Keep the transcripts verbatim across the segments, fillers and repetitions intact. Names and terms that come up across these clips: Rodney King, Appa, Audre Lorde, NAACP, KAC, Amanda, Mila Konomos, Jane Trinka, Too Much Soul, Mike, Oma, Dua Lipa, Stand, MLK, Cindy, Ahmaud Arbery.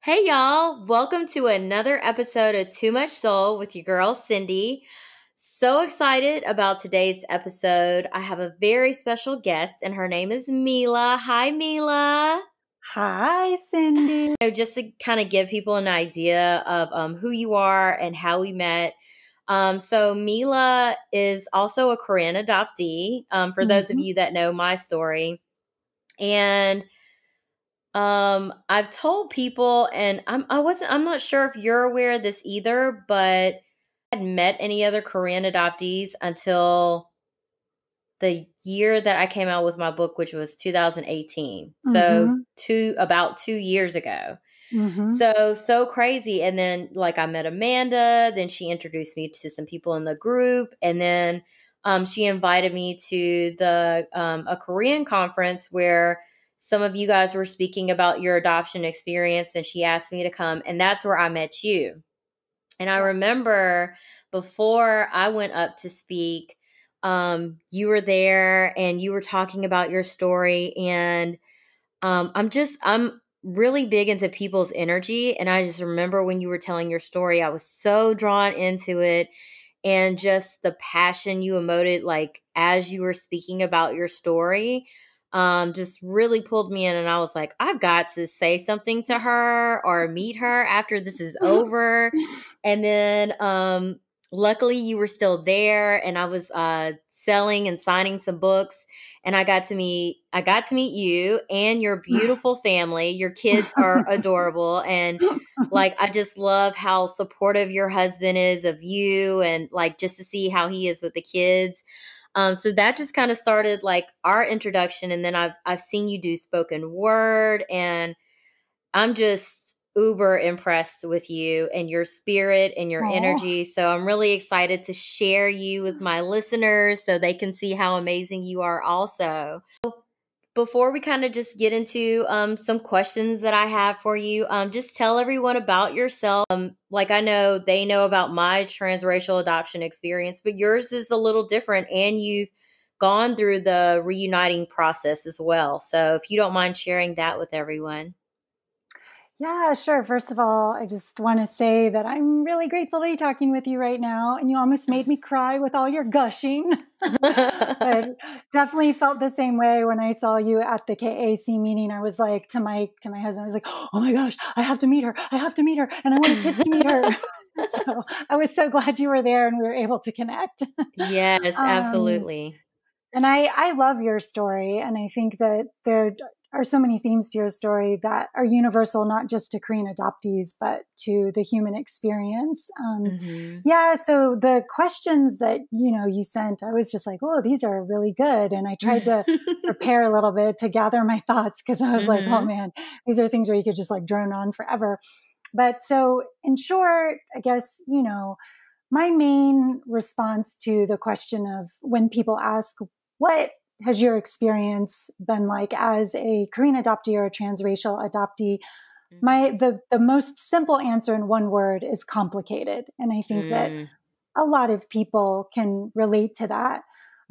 Hey y'all, welcome to another episode of Too Much Soul with your girl Cindy. So excited about today's episode. I have a very special guest and her name is Mila. Hi Mila. Hi, Cindy. So just to kind of give people an idea of um, who you are and how we met. Um, so Mila is also a Korean adoptee, um, for mm-hmm. those of you that know my story. And um, I've told people, and I'm, I wasn't, I'm not sure if you're aware of this either, but I hadn't met any other Korean adoptees until the year that I came out with my book, which was two thousand eighteen. Mm-hmm. So two, about two years ago. Mm-hmm. So, so crazy. And then like I met Amanda, then she introduced me to some people in the group. And then um, she invited me to the, um, a Korean conference where some of you guys were speaking about your adoption experience. And she asked me to come, and that's where I met you. And I remember before I went up to speak, Um, you were there and you were talking about your story, and um, I'm just, I'm really big into people's energy. And I just remember when you were telling your story, I was so drawn into it, and just the passion you emoted, like as you were speaking about your story, um, just really pulled me in. And I was like, I've got to say something to her or meet her after this is over. And then, um, luckily, you were still there, and I was uh, selling and signing some books, and I got to meet I got to meet you and your beautiful family. Your kids are adorable, and like I just love how supportive your husband is of you, and like just to see how he is with the kids. Um, so that just kind of started like our introduction, and then I've I've seen you do spoken word, and I'm just uber impressed with you and your spirit and your Aww. energy. So I'm really excited to share you with my listeners so they can see how amazing you are also. Before we kind of just get into um, some questions that I have for you, um, just tell everyone about yourself. Um, like I know they know about my transracial adoption experience, but yours is a little different, and you've gone through the reuniting process as well. So if you don't mind sharing that with everyone. Yeah, sure. First of all, I just want to say that I'm really grateful to be talking with you right now. And you almost made me cry with all your gushing. But definitely felt the same way when I saw you at the K A C meeting. I was like to Mike, to my husband, I was like, oh my gosh, I have to meet her. I have to meet her. And I want the kids to meet her. So I was so glad you were there and we were able to connect. Yes, absolutely. Um, and I, I love your story. And I think that there are so many themes to your story that are universal, not just to Korean adoptees, but to the human experience. Um, mm-hmm. Yeah. So the questions that, you know, you sent, I was just like, oh, these are really good. And I tried to prepare a little bit to gather my thoughts, because I was mm-hmm. like, oh man, these are things where you could just like drone on forever. But so in short, I guess, you know, my main response to the question of when people ask, what has your experience been like as a Korean adoptee or a transracial adoptee? My the, the most simple answer in one word is complicated. And I think mm. that a lot of people can relate to that.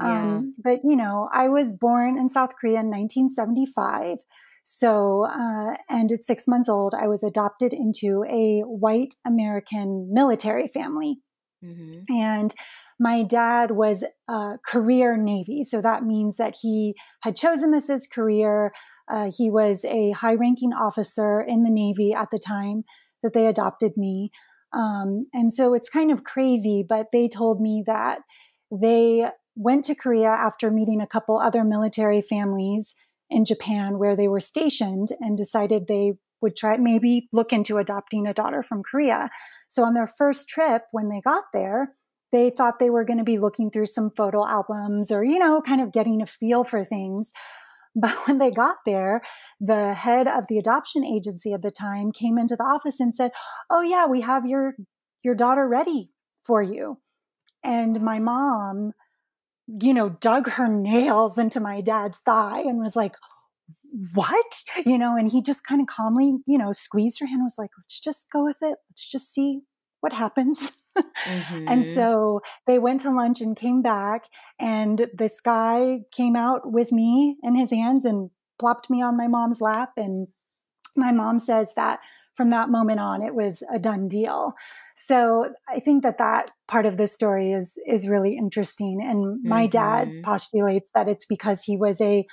Yeah. Um, but, you know, I was born in South Korea in nineteen seventy-five. So, uh, and at six months old, I was adopted into a white American military family. Mm-hmm. And my dad was a career Navy. So that means that he had chosen this as career. Uh, he was a high-ranking officer in the Navy at the time that they adopted me. Um, and so it's kind of crazy, but they told me that they went to Korea after meeting a couple other military families in Japan where they were stationed, and decided they would try, maybe look into adopting a daughter from Korea. So on their first trip, when they got there, they thought they were going to be looking through some photo albums or, you know, kind of getting a feel for things. But when they got there, the head of the adoption agency at the time came into the office and said, oh yeah, we have your, your daughter ready for you. And my mom, you know, dug her nails into my dad's thigh and was like, what? You know, and he just kind of calmly, you know, squeezed her hand and was like, let's just go with it. Let's just see what happens? Mm-hmm. And so they went to lunch and came back, and this guy came out with me in his hands and plopped me on my mom's lap. And my mom says that from that moment on, it was a done deal. So I think that that part of the story is, is really interesting. And my mm-hmm. dad postulates that it's because he was a,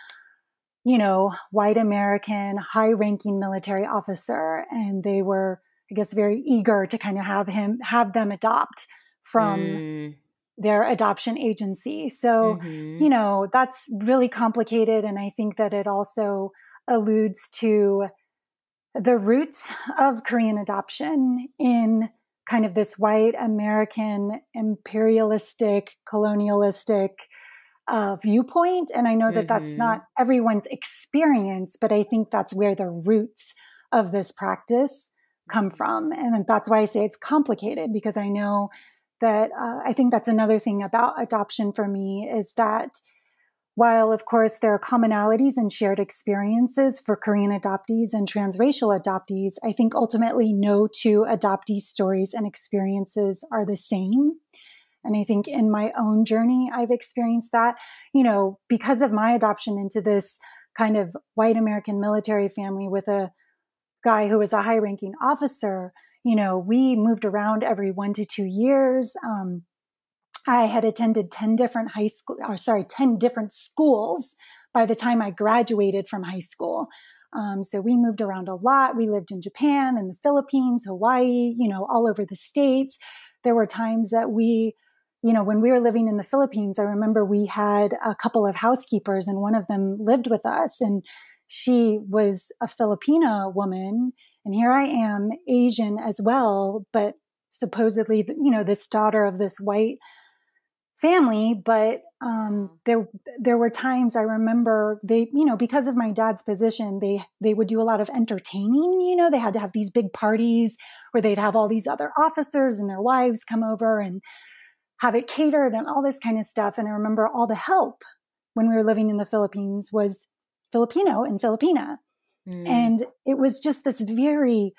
you know, white American, high ranking military officer, and they were, I guess, very eager to kind of have him, have them adopt from mm. their adoption agency. So, mm-hmm. you know, that's really complicated. And I think that it also alludes to the roots of Korean adoption in kind of this white American imperialistic, colonialistic uh, viewpoint. And I know that mm-hmm. that's not everyone's experience, but I think that's where the roots of this practice come from. And that's why I say it's complicated, because I know that uh, I think that's another thing about adoption for me, is that while, of course, there are commonalities and shared experiences for Korean adoptees and transracial adoptees, I think ultimately no two adoptee stories and experiences are the same. And I think in my own journey, I've experienced that, you know, because of my adoption into this kind of white American military family with a guy who was a high-ranking officer, you know, we moved around every one to two years. Um, I had attended ten different high school, or sorry, ten different schools by the time I graduated from high school. Um, so we moved around a lot. We lived in Japan and the Philippines, Hawaii, you know, all over the States. There were times that we, you know, when we were living in the Philippines, I remember we had a couple of housekeepers, and one of them lived with us, and she was a Filipina woman, and here I am, Asian as well, but supposedly, you know, this daughter of this white family. But um, there, there were times I remember they, you know, because of my dad's position, they they would do a lot of entertaining. You know, they had to have these big parties where they'd have all these other officers and their wives come over and have it catered and all this kind of stuff. And I remember all the help when we were living in the Philippines was Filipino and Filipina. Mm. And it was just this very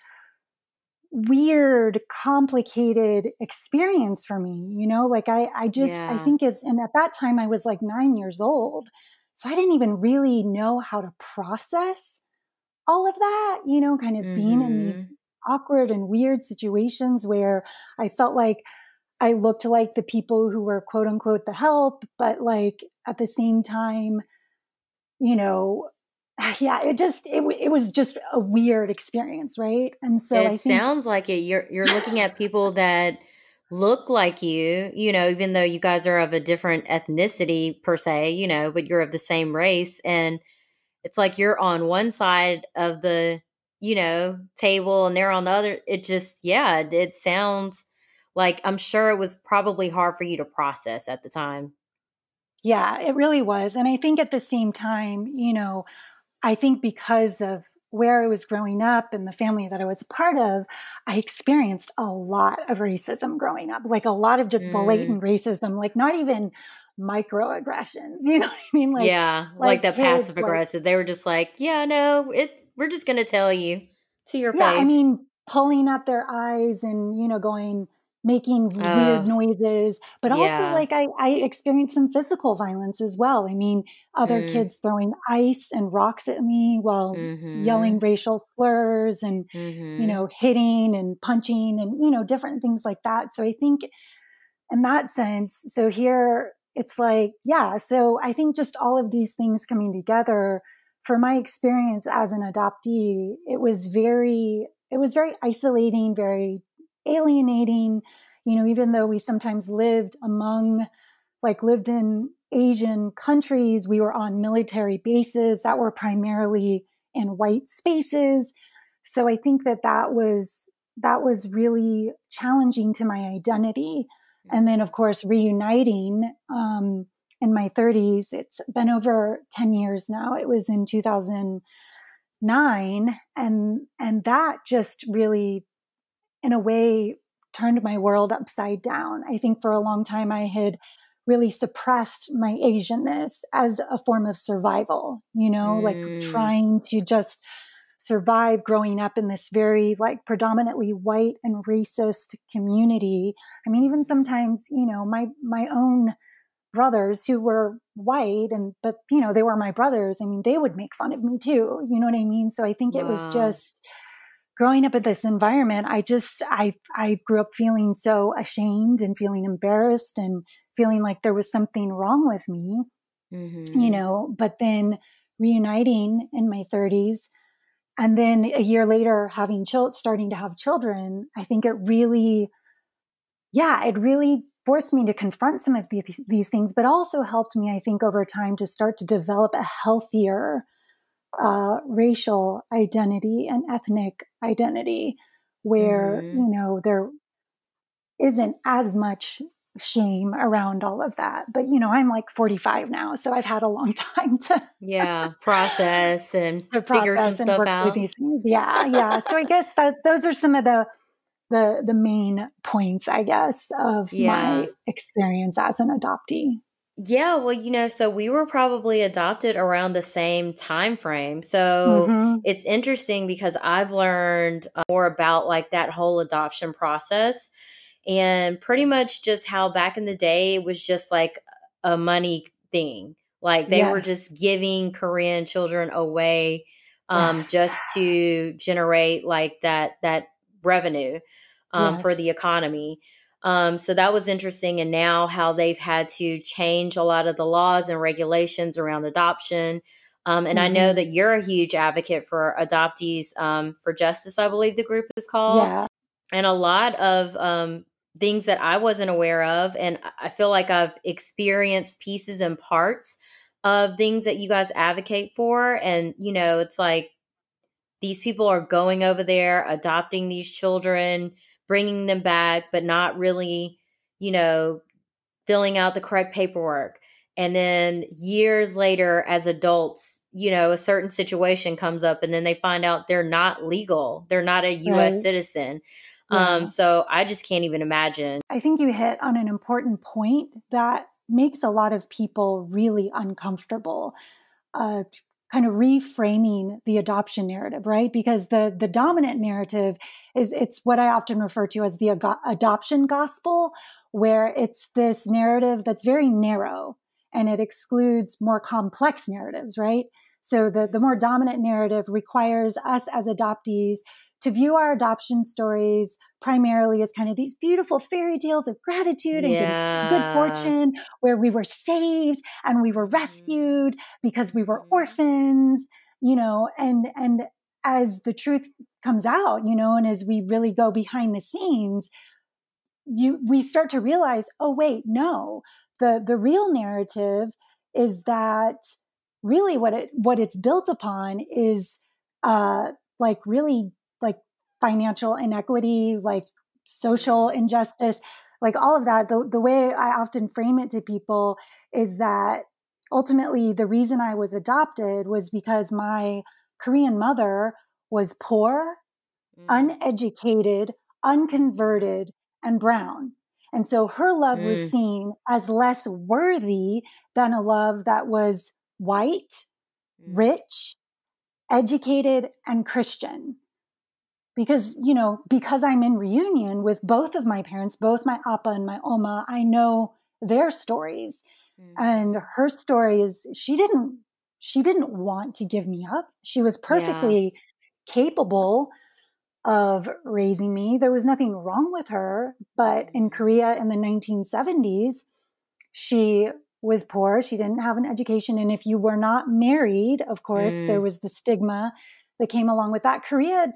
weird, complicated experience for me, you know, like I, I just, yeah. I think is, and at that time I was like nine years old. So I didn't even really know how to process all of that, you know, kind of mm-hmm. being in these awkward and weird situations where I felt like I looked like the people who were quote unquote the help, but like at the same time, you know, yeah, it just, it it was just a weird experience. Right. And so it I think- sounds like it. You're, you're looking at people that look like you, you know, even though you guys are of a different ethnicity per se, you know, but you're of the same race. And it's like, you're on one side of the, you know, table and they're on the other. It just, yeah, it, it sounds like, I'm sure it was probably hard for you to process at the time. Yeah, it really was. And I think at the same time, you know, I think because of where I was growing up and the family that I was a part of, I experienced a lot of racism growing up, like a lot of just blatant mm. racism, like not even microaggressions, you know what I mean? Like, yeah, like, like the passive aggressive. Like, they were just like, yeah, no, it. we're just going to tell you to your yeah, face. Yeah, I mean, pulling out their eyes and, you know, going, making weird uh, noises, but also yeah. like I, I experienced some physical violence as well. I mean, other mm. kids throwing ice and rocks at me while mm-hmm. yelling racial slurs and, mm-hmm. you know, hitting and punching and, you know, different things like that. So I think in that sense, so here it's like, yeah, so I think just all of these things coming together for my experience as an adoptee, it was very, it was very isolating, very alienating, you know, even though we sometimes lived among, like lived in Asian countries, we were on military bases that were primarily in white spaces. So I think that that was, that was really challenging to my identity. And then of course, reuniting um, in my thirties, it's been over ten years now. It was in two thousand nine. And, and that just really, in a way, turned my world upside down. I think for a long time, I had really suppressed my Asianness as a form of survival, you know, mm. like trying to just survive growing up in this very like predominantly white and racist community. I mean, even sometimes, you know, my, my own brothers who were white and, but you know, they were my brothers. I mean, they would make fun of me too. You know what I mean? So I think it wow. was just growing up in this environment. I just, I, I grew up feeling so ashamed and feeling embarrassed and feeling like there was something wrong with me, mm-hmm. you know, but then reuniting in my thirties and then a year later having children, starting to have children, I think it really, yeah, it really forced me to confront some of these, these things, but also helped me, I think, over time to start to develop a healthier uh, racial identity and ethnic identity where, mm-hmm. you know, there isn't as much shame around all of that. But, you know, I'm like forty-five now, so I've had a long time to yeah, process and to process figure some and stuff out. Yeah. Yeah. So I guess that those are some of the, the, the main points, I guess, of yeah. my experience as an adoptee. Yeah. Well, you know, so we were probably adopted around the same time frame. So mm-hmm. it's interesting because I've learned more about like that whole adoption process. And pretty much just how back in the day it was just like a money thing. Like they yes. were just giving Korean children away um, yes. just to generate like that that revenue um, yes. for the economy. Um, so that was interesting. And now how they've had to change a lot of the laws and regulations around adoption. Um, and mm-hmm. I know that you're a huge advocate for Adoptees um, for Justice, I believe the group is called. Yeah. And a lot of um, things that I wasn't aware of. And I feel like I've experienced pieces and parts of things that you guys advocate for. And, you know, it's like these people are going over there, adopting these children, bringing them back, but not really, you know, filling out the correct paperwork. And then years later, as adults, you know, a certain situation comes up and then they find out they're not legal. They're not a U S right. citizen. Yeah. Um, so I just can't even imagine. I think you hit on an important point that makes a lot of people really uncomfortable, uh, kind of reframing the adoption narrative, right? Because the, the dominant narrative is it's what I often refer to as the ag- adoption gospel, where it's this narrative that's very narrow and it excludes more complex narratives, right? So the, the more dominant narrative requires us as adoptees to view our adoption stories primarily as kind of these beautiful fairy tales of gratitude and yeah. good, good fortune, where we were saved and we were rescued because we were orphans, you know, and, and as the truth comes out, you know, and as we really go behind the scenes, you, we start to realize, oh, wait, no, the, the real narrative is that really what it, what it's built upon is, uh, like really like financial inequity, like social injustice, like all of that. The, the way I often frame it to people is that ultimately the reason I was adopted was because my Korean mother was poor, mm. uneducated, unconverted, and brown. And so her love mm. was seen as less worthy than a love that was white, mm. rich, educated, and Christian. Because, you know, because I'm in reunion with both of my parents, both my Appa and my Oma, I know their stories. Mm. And her story is she didn't, she didn't want to give me up. She was perfectly yeah. capable of raising me. There was nothing wrong with her. But in Korea in the nineteen seventies, she was poor. She didn't have an education. And if you were not married, of course, mm. there was the stigma that came along with that. Korea...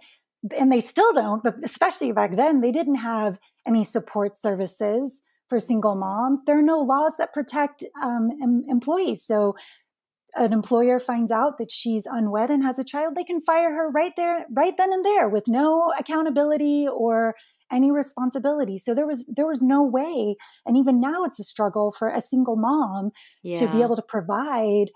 and they still don't, but especially back then, they didn't have any support services for single moms. There are no laws that protect um, em- employees. So an employer finds out that she's unwed and has a child, they can fire her right there, right then and there with no accountability or any responsibility. So there was, there was no way. And even now it's a struggle for a single mom yeah. to be able to provide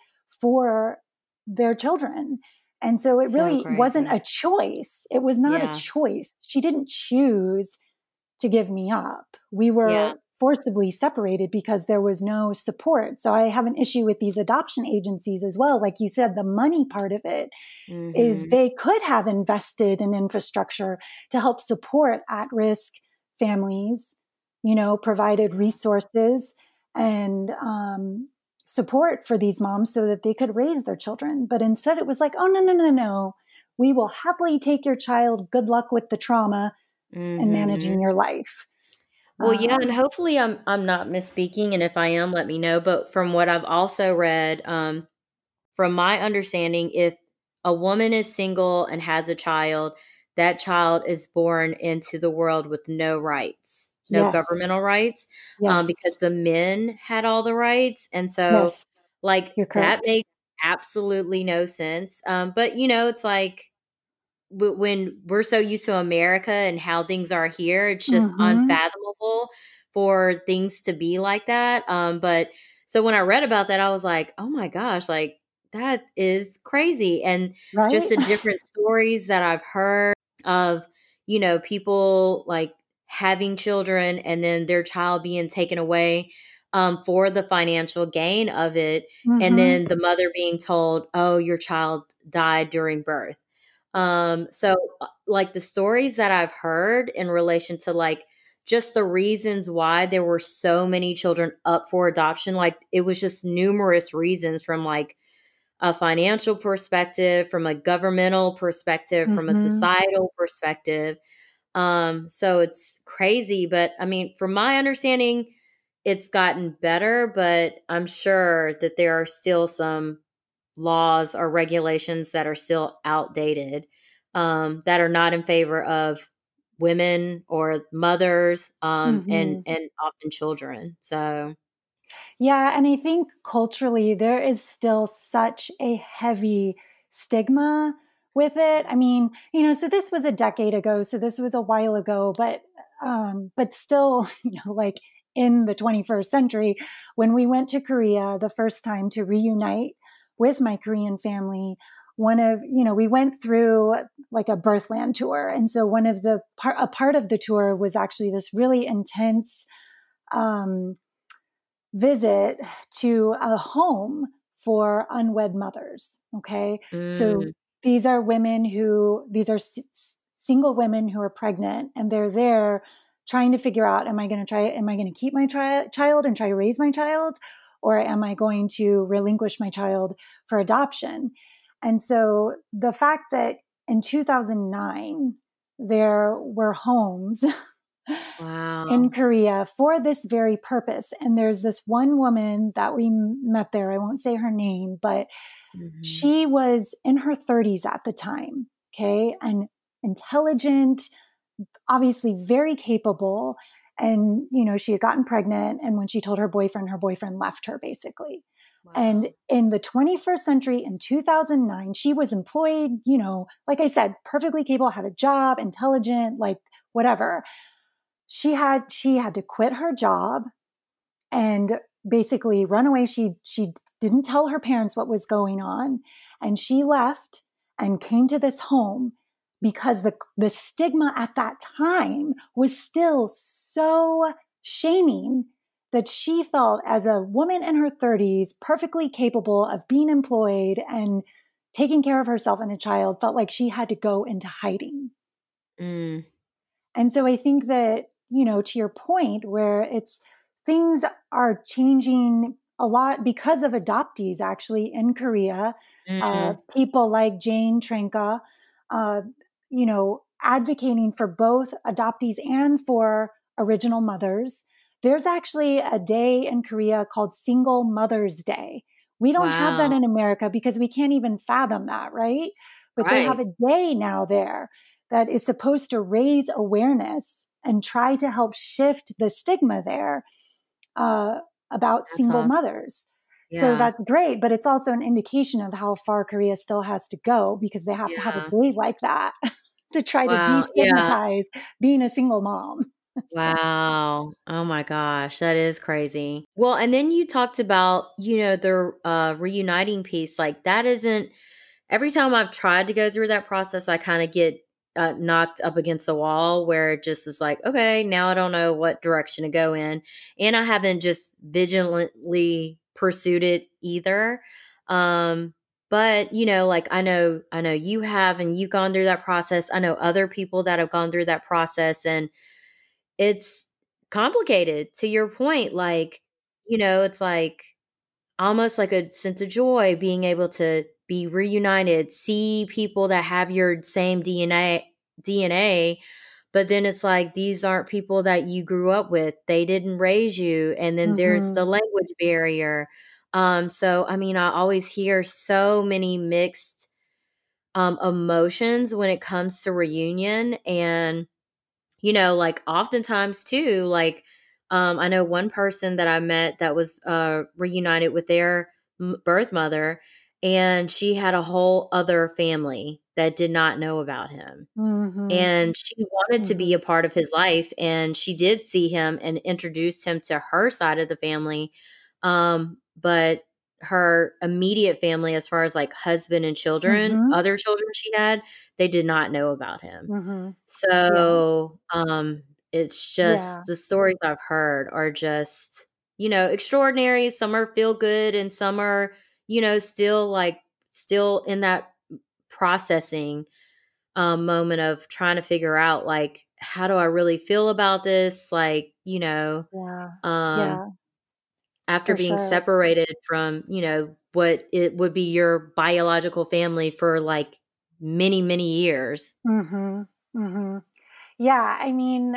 for their children. And so it really so wasn't a choice. It was not yeah. a choice. She didn't choose to give me up. We were yeah. forcibly separated because there was no support. So I have an issue with these adoption agencies as well. Like you said, the money part of it mm-hmm. is they could have invested in infrastructure to help support at-risk families, you know, provided resources and um, support for these moms so that they could raise their children. But instead it was like, oh, no, no, no, no. We will happily take your child. Good luck with the trauma mm-hmm. and managing your life. Well, yeah, and hopefully I'm I'm not misspeaking, and if I am, let me know. But from what I've also read, um, from my understanding, if a woman is single and has a child, that child is born into the world with no rights, no yes. governmental rights, yes. um, because the men had all the rights, and so yes. like that makes absolutely no sense. Um, but you know, it's like. When we're so used to America and how things are here, it's just mm-hmm. unfathomable for things to be like that. Um, but so when I read about that, I was like, oh my gosh, like that is crazy. And right? just the different stories that I've heard of, you know, people like having children and then their child being taken away um, for the financial gain of it. Mm-hmm. And then the mother being told, oh, your child died during birth. Um, so like the stories that I've heard in relation to like just the reasons why there were so many children up for adoption, like it was just numerous reasons from like a financial perspective, from a governmental perspective, mm-hmm. from a societal perspective. Um, so it's crazy, but I mean, from my understanding, it's gotten better, but I'm sure that there are still some laws or regulations that are still outdated, um, that are not in favor of women or mothers, um, mm-hmm. and, and often children. So, yeah. And I think culturally there is still such a heavy stigma with it. I mean, you know, so this was a decade ago, so this was a while ago, but, um, but still, you know, like in the twenty-first century, when we went to Korea the first time to reunite with my Korean family, one of, you know, we went through like a birthland tour. And so one of the part, a part of the tour was actually this really intense um, visit to a home for unwed mothers. Okay. Mm. So these are women who, these are s- single women who are pregnant, and they're there trying to figure out, am I going to try, am I going to keep my tri- child and try to raise my child? Or am I going to relinquish my child for adoption? And so the fact that in two thousand nine, there were homes wow. in Korea for this very purpose. And there's this one woman that we met there. I won't say her name, but mm-hmm. she was in her thirties at the time. Okay. And intelligent, obviously very capable. And, you know, she had gotten pregnant, and when she told her boyfriend, her boyfriend left her basically. Wow. And in the twenty-first century, in two thousand nine, she was employed, you know, like I said, perfectly capable, had a job, intelligent, like whatever. She had, she had to quit her job and basically run away. She, she didn't tell her parents what was going on, and she left and came to this home. Because the the stigma at that time was still so shaming that she felt, as a woman in her thirties, perfectly capable of being employed and taking care of herself and a child, felt like she had to go into hiding. Mm. And so I think that, you know, to your point where it's things are changing a lot because of adoptees actually in Korea, mm-hmm. uh, people like Jane Trinka, uh, you know, advocating for both adoptees and for original mothers. There's actually a day in Korea called Single Mother's Day. We don't wow. have that in America because we can't even fathom that, right? But right. they have a day now there that is supposed to raise awareness and try to help shift the stigma there uh, about That's single awesome. mothers. Yeah. So that's great, but it's also an indication of how far Korea still has to go because they have yeah. to have a day like that to try wow. to destigmatize yeah. being a single mom. Wow. So. Oh my gosh. That is crazy. Well, and then you talked about, you know, the uh, reuniting piece. Like that isn't, every time I've tried to go through that process, I kind of get uh, knocked up against the wall where it just is like, okay, now I don't know what direction to go in. And I haven't just vigilantly pursued it either. Um, but, you know, like I know, I know you have, and you've gone through that process. I know other people that have gone through that process, and it's complicated to your point. Like, you know, it's like almost like a sense of joy being able to be reunited, see people that have your same D N A, D N A, but then it's like, these aren't people that you grew up with. They didn't raise you. And then mm-hmm. there's the language barrier. Um, so, I mean, I always hear so many mixed um, emotions when it comes to reunion. And, you know, like oftentimes too, like um, I know one person that I met that was uh, reunited with their m- birth mother, and she had a whole other family that did not know about him. Mm-hmm. And she wanted mm-hmm. to be a part of his life. And she did see him and introduced him to her side of the family. Um, but her immediate family, as far as like husband and children, mm-hmm. other children she had, they did not know about him. Mm-hmm. So yeah. um, it's just yeah. the stories I've heard are just, you know, extraordinary. Some are feel good and some are, you know, still like still in that processing um, moment of trying to figure out like, how do I really feel about this? Like, you know, yeah. Um, yeah. after for being sure. separated from, you know, what it would be your biological family for like many, many years. Mm-hmm. Mm-hmm. Yeah. I mean,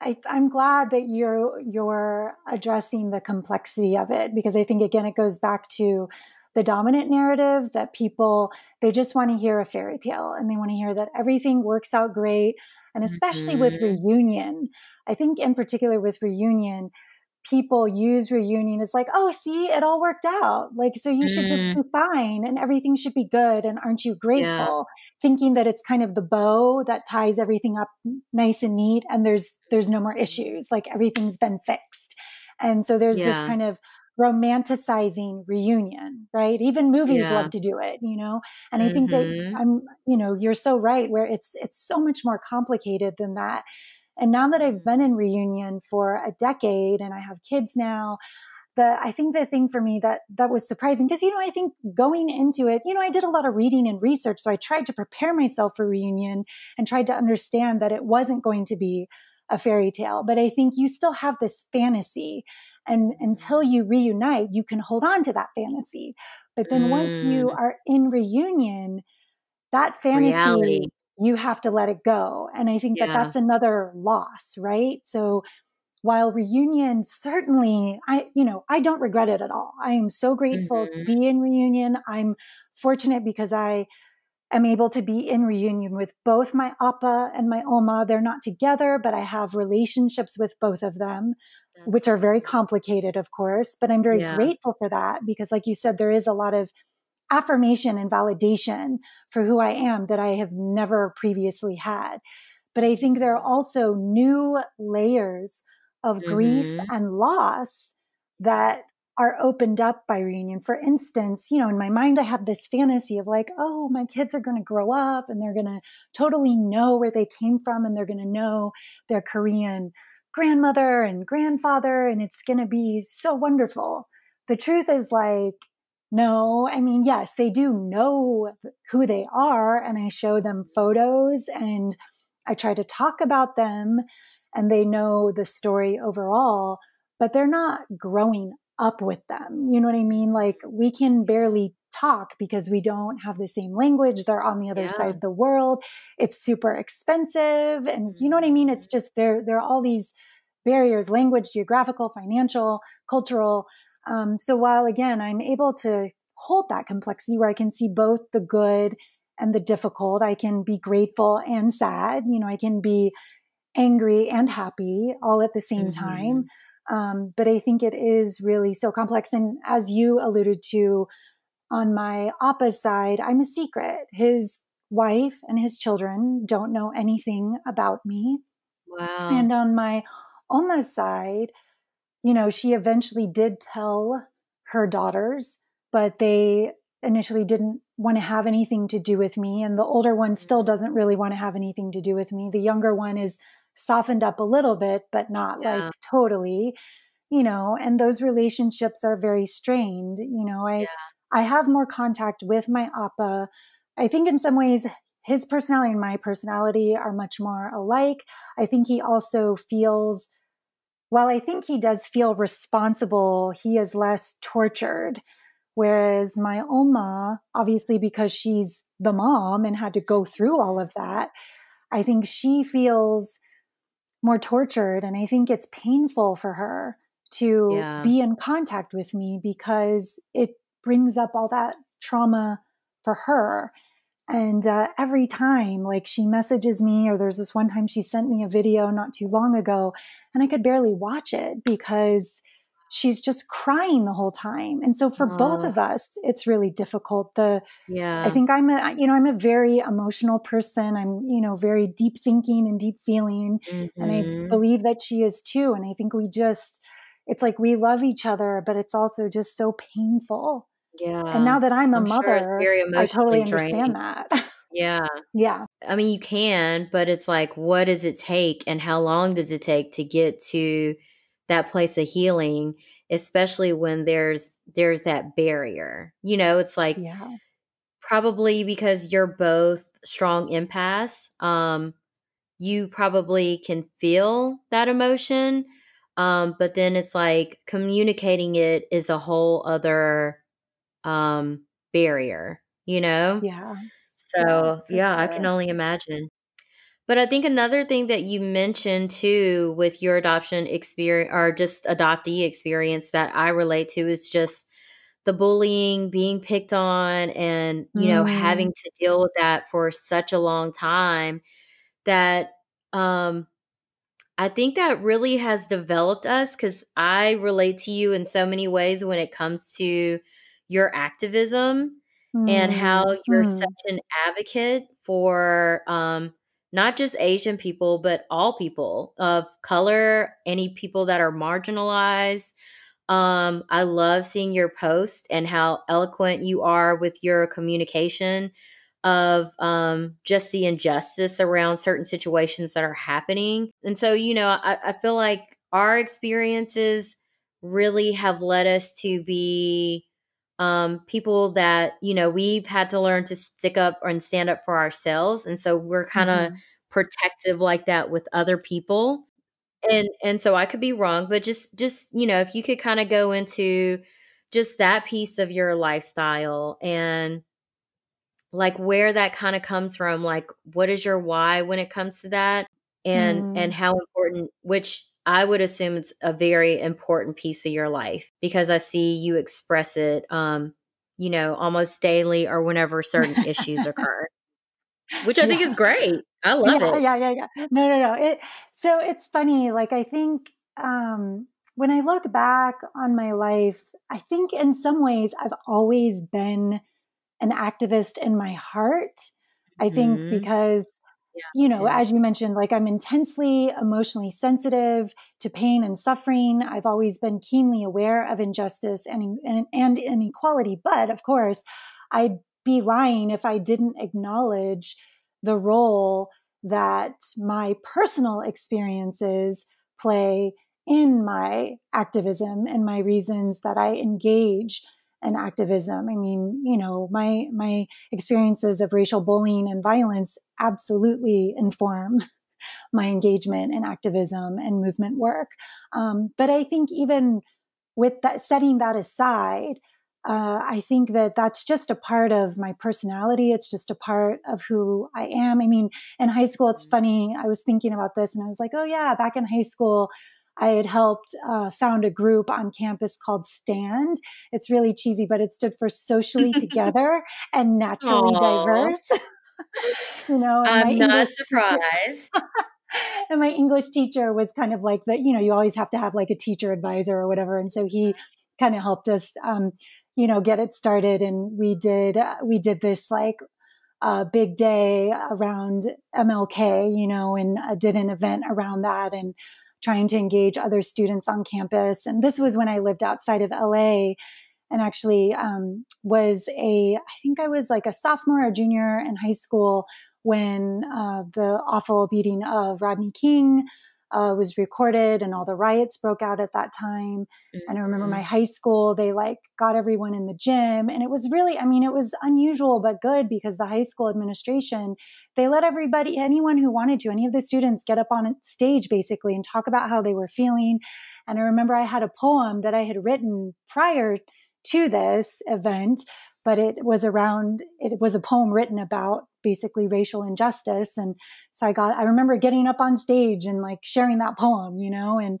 I, I'm glad that you're, you're addressing the complexity of it, because I think, again, it goes back to the dominant narrative that people, they just want to hear a fairy tale and they want to hear that everything works out great. And especially mm-hmm. with reunion, I think in particular with reunion, people use reunion as like, oh, see, it all worked out. Like, so you mm. should just be fine and everything should be good. And aren't you grateful? Yeah. Thinking that it's kind of the bow that ties everything up nice and neat. And there's, there's no more issues. Like everything's been fixed. And so there's yeah. this kind of romanticizing reunion, right? Even movies yeah. love to do it, you know? And mm-hmm. I think that I'm, you know, you're so right where it's, it's so much more complicated than that. And now that I've been in reunion for a decade and I have kids now, the, I think the thing for me that, that was surprising, because, you know, I think going into it, you know, I did a lot of reading and research. So I tried to prepare myself for reunion and tried to understand that it wasn't going to be a fairy tale. But I think you still have this fantasy. And until you reunite, you can hold on to that fantasy. But then mm. once you are in reunion, that fantasy... Reality. You have to let it go. And I think yeah. that that's another loss, right? So while reunion, certainly, I, you know, I don't regret it at all. I am so grateful mm-hmm. to be in reunion. I'm fortunate because I am able to be in reunion with both my Appa and my Oma. They're not together, but I have relationships with both of them, mm-hmm. which are very complicated, of course, but I'm very yeah. grateful for that because like you said, there is a lot of affirmation and validation for who I am that I have never previously had. But I think there are also new layers of mm-hmm. grief and loss that are opened up by reunion. For instance, you know, in my mind, I had this fantasy of like, oh, my kids are going to grow up and they're going to totally know where they came from and they're going to know their Korean grandmother and grandfather, and it's going to be so wonderful. The truth is like, no, I mean, yes, they do know who they are. And I show them photos and I try to talk about them and they know the story overall, but they're not growing up with them. You know what I mean? Like we can barely talk because we don't have the same language. They're on the other yeah. side of the world. It's super expensive. And you know what I mean? It's just there, there are all these barriers, language, geographical, financial, cultural. Um, so while, again, I'm able to hold that complexity where I can see both the good and the difficult, I can be grateful and sad, you know, I can be angry and happy all at the same mm-hmm. time. Um, but I think it is really so complex. And as you alluded to, on my Appa's side, I'm a secret. His wife and his children don't know anything about me. Wow. And on my Oma's side, you know, she eventually did tell her daughters, but they initially didn't want to have anything to do with me. And the older one still doesn't really want to have anything to do with me. The younger one is softened up a little bit, but not yeah. like totally, you know, and those relationships are very strained. You know, I, yeah. I have more contact with my Appa. I think in some ways his personality and my personality are much more alike. I think he also feels, while I think he does feel responsible, he is less tortured. Whereas my Oma, obviously because she's the mom and had to go through all of that, I think she feels more tortured. And I think it's painful for her to yeah. be in contact with me because it brings up all that trauma for her. And uh, every time, like, she messages me, or there's this one time she sent me a video not too long ago, and I could barely watch it because she's just crying the whole time. And so for oh. both of us, it's really difficult. The yeah. I think I'm a, you know, I'm a very emotional person. I'm, you know, very deep thinking and deep feeling. Mm-hmm. And I believe that she is too. And I think we just, it's like we love each other, but it's also just so painful. Yeah. And now that I'm a I'm mother, sure I totally understand draining. That. Yeah. Yeah. I mean, you can, but it's like, what does it take and how long does it take to get to that place of healing, especially when there's, there's that barrier, you know, it's like yeah. probably because you're both strong empaths. Um, you probably can feel that emotion. Um, but then it's like communicating it is a whole other um barrier, you know? Yeah. So yeah, yeah sure. I can only imagine. But I think another thing that you mentioned too with your adoption experience or just adoptee experience that I relate to is just the bullying, being picked on, and you know, mm. having to deal with that for such a long time that um I think that really has developed us, because I relate to you in so many ways when it comes to your activism mm. and how you're mm. such an advocate for um, not just Asian people, but all people of color, any people that are marginalized. Um, I love seeing your posts and how eloquent you are with your communication of um, just the injustice around certain situations that are happening. And so, you know, I, I feel like our experiences really have led us to be Um, people that, you know, we've had to learn to stick up and stand up for ourselves. And so we're kind of mm-hmm. protective like that with other people. And, and so I could be wrong, but just, just, you know, if you could kind of go into just that piece of your lifestyle and like where that kind of comes from, like, what is your why when it comes to that and, mm. and how important, which I would assume it's a very important piece of your life because I see you express it, um, you know, almost daily or whenever certain issues occur, which I yeah. think is great. I love yeah, it. Yeah, yeah, yeah. No, no, no. It, so it's funny. Like, I think um, when I look back on my life, I think in some ways I've always been an activist in my heart. I think mm-hmm. because you know, as you mentioned, like, I'm intensely emotionally sensitive to pain and suffering. I've always been keenly aware of injustice and, and, and inequality. But of course, I'd be lying if I didn't acknowledge the role that my personal experiences play in my activism and my reasons that I engage and activism. I mean, you know, my, my experiences of racial bullying and violence absolutely inform my engagement in activism and movement work. Um, but I think even with that, setting that aside, uh, I think that that's just a part of my personality. It's just a part of who I am. I mean, in high school, it's funny. I was thinking about this and I was like, oh yeah, back in high school, I had helped uh, found a group on campus called Stand. It's really cheesy, but it stood for Socially Together and Naturally Aww. Diverse. You know, I'm not English surprised. Teacher, and my English teacher was kind of like the, you know, you always have to have like a teacher advisor or whatever, and so he kind of helped us, um, you know, get it started. And we did uh, we did this like uh, big day around M L K, you know, and uh, did an event around that and trying to engage other students on campus. And this was when I lived outside of L A. and actually um, was a, I think I was like a sophomore or junior in high school when uh, the awful beating of Rodney King uh, was recorded and all the riots broke out at that time. Mm-hmm. And I remember my high school, they like got everyone in the gym, and it was really, I mean, it was unusual, but good, because the high school administration, they let everybody, anyone who wanted to, any of the students get up on stage basically and talk about how they were feeling. And I remember I had a poem that I had written prior to this event, but it was around, it was a poem written about basically racial injustice. And so I got, I remember getting up on stage and like sharing that poem, you know? And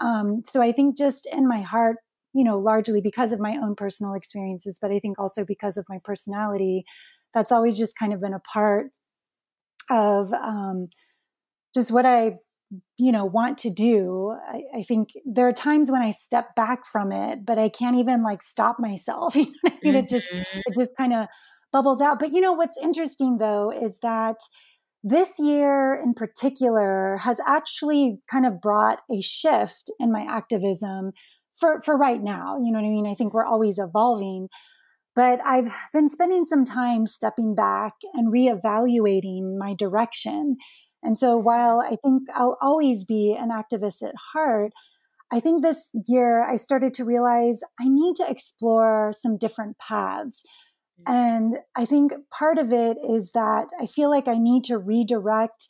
um, so I think just in my heart, you know, largely because of my own personal experiences, but I think also because of my personality, that's always just kind of been a part of um, just what I, you know, want to do. I, I think there are times when I step back from it, but I can't even like stop myself. You know what I mean? Mm-hmm. It just, it just kind of bubbles out. But you know, what's interesting though, is that this year in particular has actually kind of brought a shift in my activism for, for right now. You know what I mean? I think we're always evolving, but I've been spending some time stepping back and reevaluating my direction. And so while I think I'll always be an activist at heart, I think this year I started to realize I need to explore some different paths. And I think part of it is that I feel like I need to redirect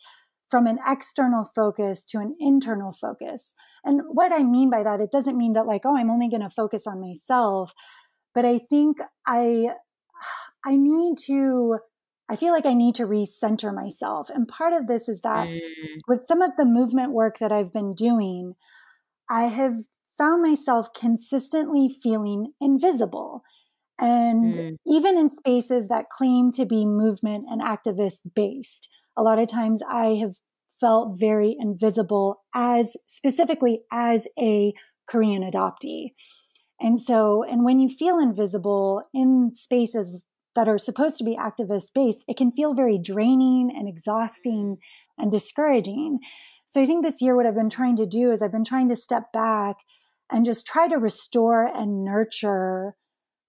from an external focus to an internal focus. And what I mean by that, it doesn't mean that like, oh, I'm only going to focus on myself, but I think I, I need to I feel like I need to recenter myself. And part of this is that mm. with some of the movement work that I've been doing, I have found myself consistently feeling invisible. And mm. even in spaces that claim to be movement and activist based, a lot of times I have felt very invisible as specifically as a Korean adoptee. And so, and when you feel invisible in spaces that are supposed to be activist-based, it can feel very draining and exhausting and discouraging. So I think this year what I've been trying to do is I've been trying to step back and just try to restore and nurture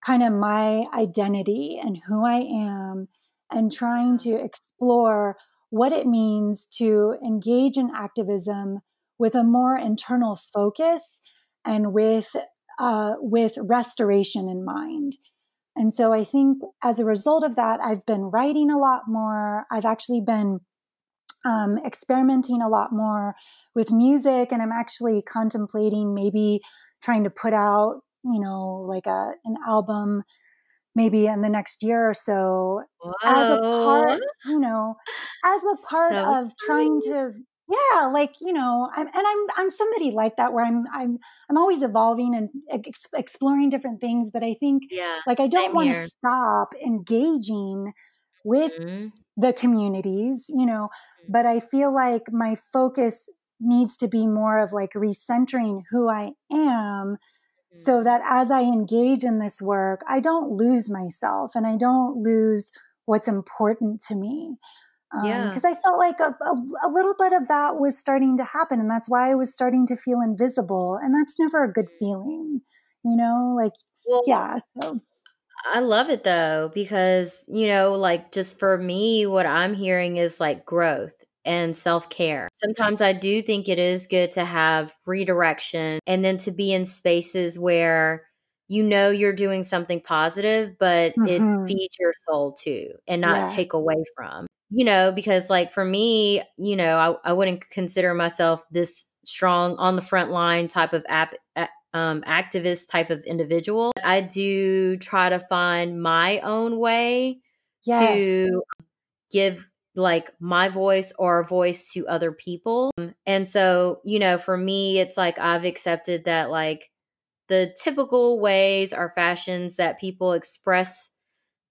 kind of my identity and who I am, and trying to explore what it means to engage in activism with a more internal focus and with, uh, with restoration in mind. And so I think as a result of that, I've been writing a lot more. I've actually been um, experimenting a lot more with music, and I'm actually contemplating maybe trying to put out, you know, like a an album maybe in the next year or so. Whoa. As a part, you know, as a part so of sweet. Trying to, yeah, like, you know, I'm, and I'm I'm somebody like that where I'm I'm I'm always evolving and ex- exploring different things, but I think yeah, like I don't want to stop engaging with mm-hmm. the communities, you know, mm-hmm. but I feel like my focus needs to be more of like recentering who I am, mm-hmm. so that as I engage in this work, I don't lose myself and I don't lose what's important to me. Yeah. Um, because I felt like a, a, a little bit of that was starting to happen. And that's why I was starting to feel invisible. And that's never a good feeling, you know, like, well, yeah. So I love it though, because, you know, like just for me, what I'm hearing is like growth and self-care. Sometimes I do think it is good to have redirection and then to be in spaces where you know you're doing something positive, but mm-hmm. it feeds your soul too and not yes. take away from. You know, because like for me, you know, I, I wouldn't consider myself this strong on the front line type of ap- a, um, activist type of individual. I do try to find my own way yes. to give like my voice or a voice to other people. And so, you know, for me, it's like I've accepted that like the typical ways or fashions that people express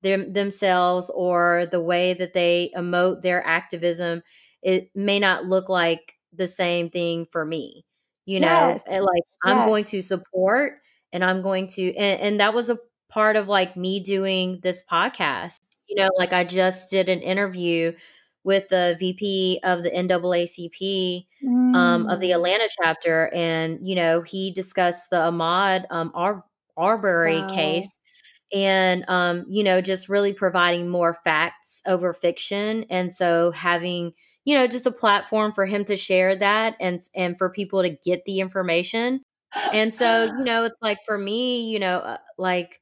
themselves or the way that they emote their activism, it may not look like the same thing for me, you know, yes. and like yes. I'm going to support and I'm going to, and, and that was a part of like me doing this podcast, you know, like I just did an interview with the V P of the N double A C P mm. um, of the Atlanta chapter. And, you know, he discussed the Ahmaud um, Arbery Arbery wow. case. And, um, you know, just really providing more facts over fiction. And so having, you know, just a platform for him to share that and and for people to get the information. And so, you know, it's like for me, you know, like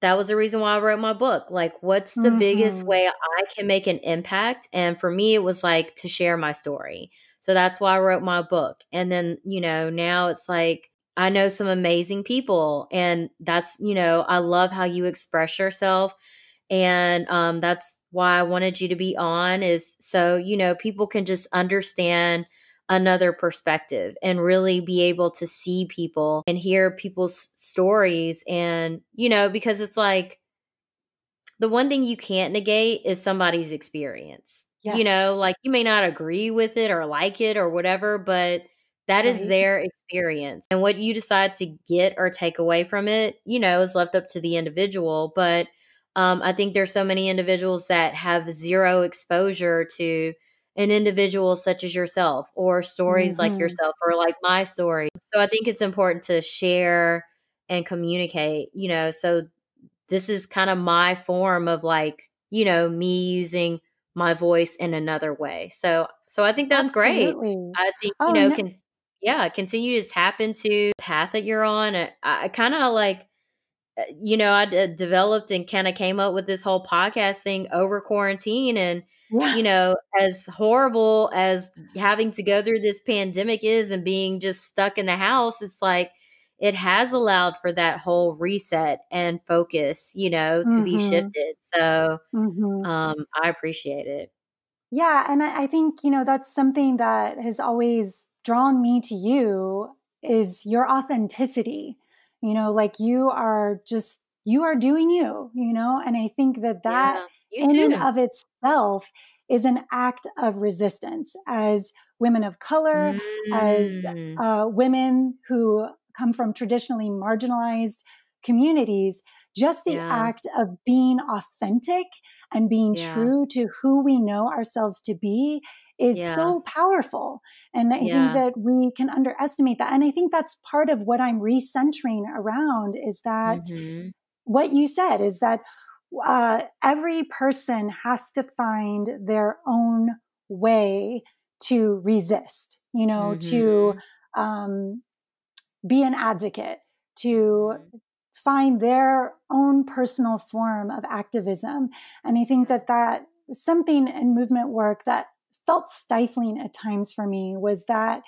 that was the reason why I wrote my book. Like, what's the mm-hmm. biggest way I can make an impact? And for me, it was like to share my story. So that's why I wrote my book. And then, you know, now it's like, I know some amazing people, and that's, you know, I love how you express yourself. And um, that's why I wanted you to be on, is so, you know, people can just understand another perspective and really be able to see people and hear people's stories. And, you know, because it's like the one thing you can't negate is somebody's experience. Yes. You know, like you may not agree with it or like it or whatever, but that is their experience. And what you decide to get or take away from it, you know, is left up to the individual. But um, I think there's so many individuals that have zero exposure to an individual such as yourself, or stories mm-hmm. like yourself, or like my story. So I think it's important to share and communicate, you know. So this is kind of my form of like, you know, me using my voice in another way. So so I think that's Absolutely. Great. I think, you oh, know, nice. can. Yeah, continue to tap into the path that you're on. I, I kind of like, you know, I d- developed and kind of came up with this whole podcast thing over quarantine. And, yeah. you know, as horrible as having to go through this pandemic is and being just stuck in the house, it's like it has allowed for that whole reset and focus, you know, to mm-hmm. be shifted. So mm-hmm. um, I appreciate it. Yeah. And I, I think, you know, that's something that has always drawn me to you, is your authenticity. You know, like you are just, you are doing you, you know? And I think that that yeah, in and of itself is an act of resistance as women of color, mm. as uh, women who come from traditionally marginalized communities, just the yeah. act of being authentic and being yeah. true to who we know ourselves to be is yeah. so powerful. And I yeah. think that we can underestimate that. And I think that's part of what I'm recentering around, is that mm-hmm. what you said is that uh, every person has to find their own way to resist, you know, mm-hmm. to um, be an advocate, to find their own personal form of activism. And I think that that something in movement work that felt stifling at times for me was that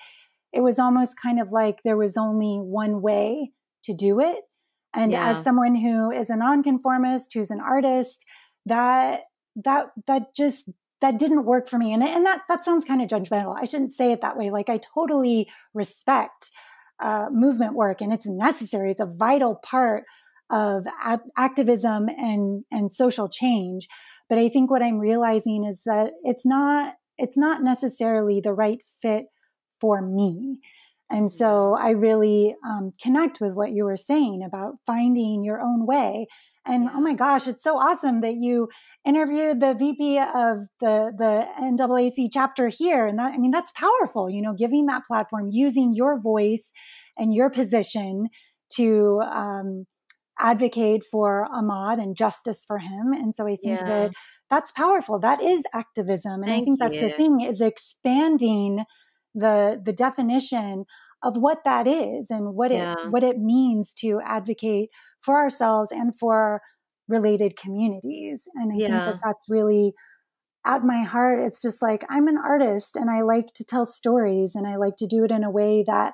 it was almost kind of like there was only one way to do it. And yeah. as someone who is a nonconformist, who's an artist, that, that, that just, that didn't work for me. And, and that, that sounds kind of judgmental. I shouldn't say it that way. Like, I totally respect uh, movement work, and it's necessary. It's a vital part of ad- activism and, and social change. But I think what I'm realizing is that it's not, it's not necessarily the right fit for me. And so I really um, connect with what you were saying about finding your own way. And oh my gosh, it's so awesome that you interviewed the V P of the, the N double A C chapter here. And that, I mean, that's powerful, you know, giving that platform, using your voice and your position to um, advocate for Ahmaud and justice for him. And so I think yeah. that that's powerful. That is activism. And Thank I think that's you. The thing, is expanding the the definition of what that is and what yeah. it what it means to advocate for ourselves and for related communities. And I yeah. think that that's really at my heart. It's just like, I'm an artist and I like to tell stories, and I like to do it in a way that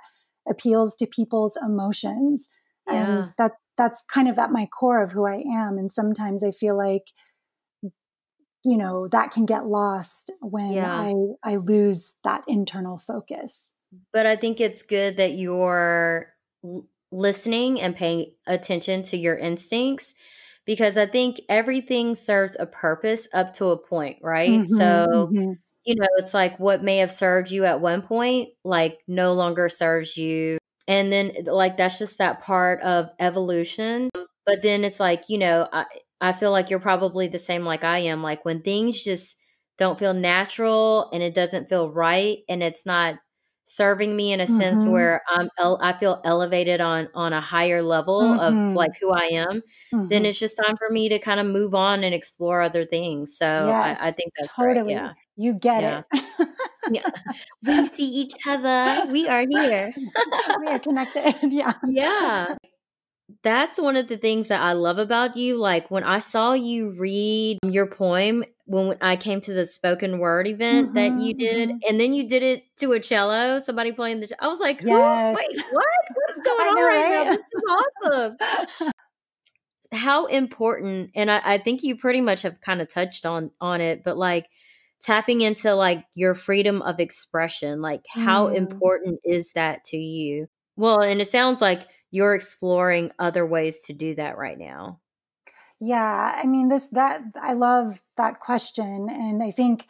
appeals to people's emotions. Yeah. And that's, that's kind of at my core of who I am. And sometimes I feel like, you know, that can get lost when yeah. I, I lose that internal focus. But I think it's good that you're l- listening and paying attention to your instincts, because I think everything serves a purpose up to a point, right? Mm-hmm, so, mm-hmm. you know, it's like what may have served you at one point, like no longer serves you. And then like, that's just that part of evolution. But then it's like, you know, I, I feel like you're probably the same like I am. Like when things just don't feel natural and it doesn't feel right and it's not serving me in a mm-hmm. sense where I'm el- I feel elevated on on a higher level mm-hmm. of like who I am, mm-hmm. then it's just time for me to kind of move on and explore other things. So yes, I, I think that's totally. Great. Yeah. You get yeah. it. Yeah. We see each other. We are here. We are connected. Yeah. Yeah. That's one of the things that I love about you. Like when I saw you read your poem, when I came to the spoken word event mm-hmm, that you did, mm-hmm. and then you did it to a cello, somebody playing the cello. I was like, yes. Wait, what? What's going on know, right, right now? This is awesome. How important, and I, I think you pretty much have kind of touched on, on it, but like tapping into like your freedom of expression, like how mm. important is that to you? Well, and it sounds like you're exploring other ways to do that right now. Yeah. I mean, this, that, I love that question. And I think,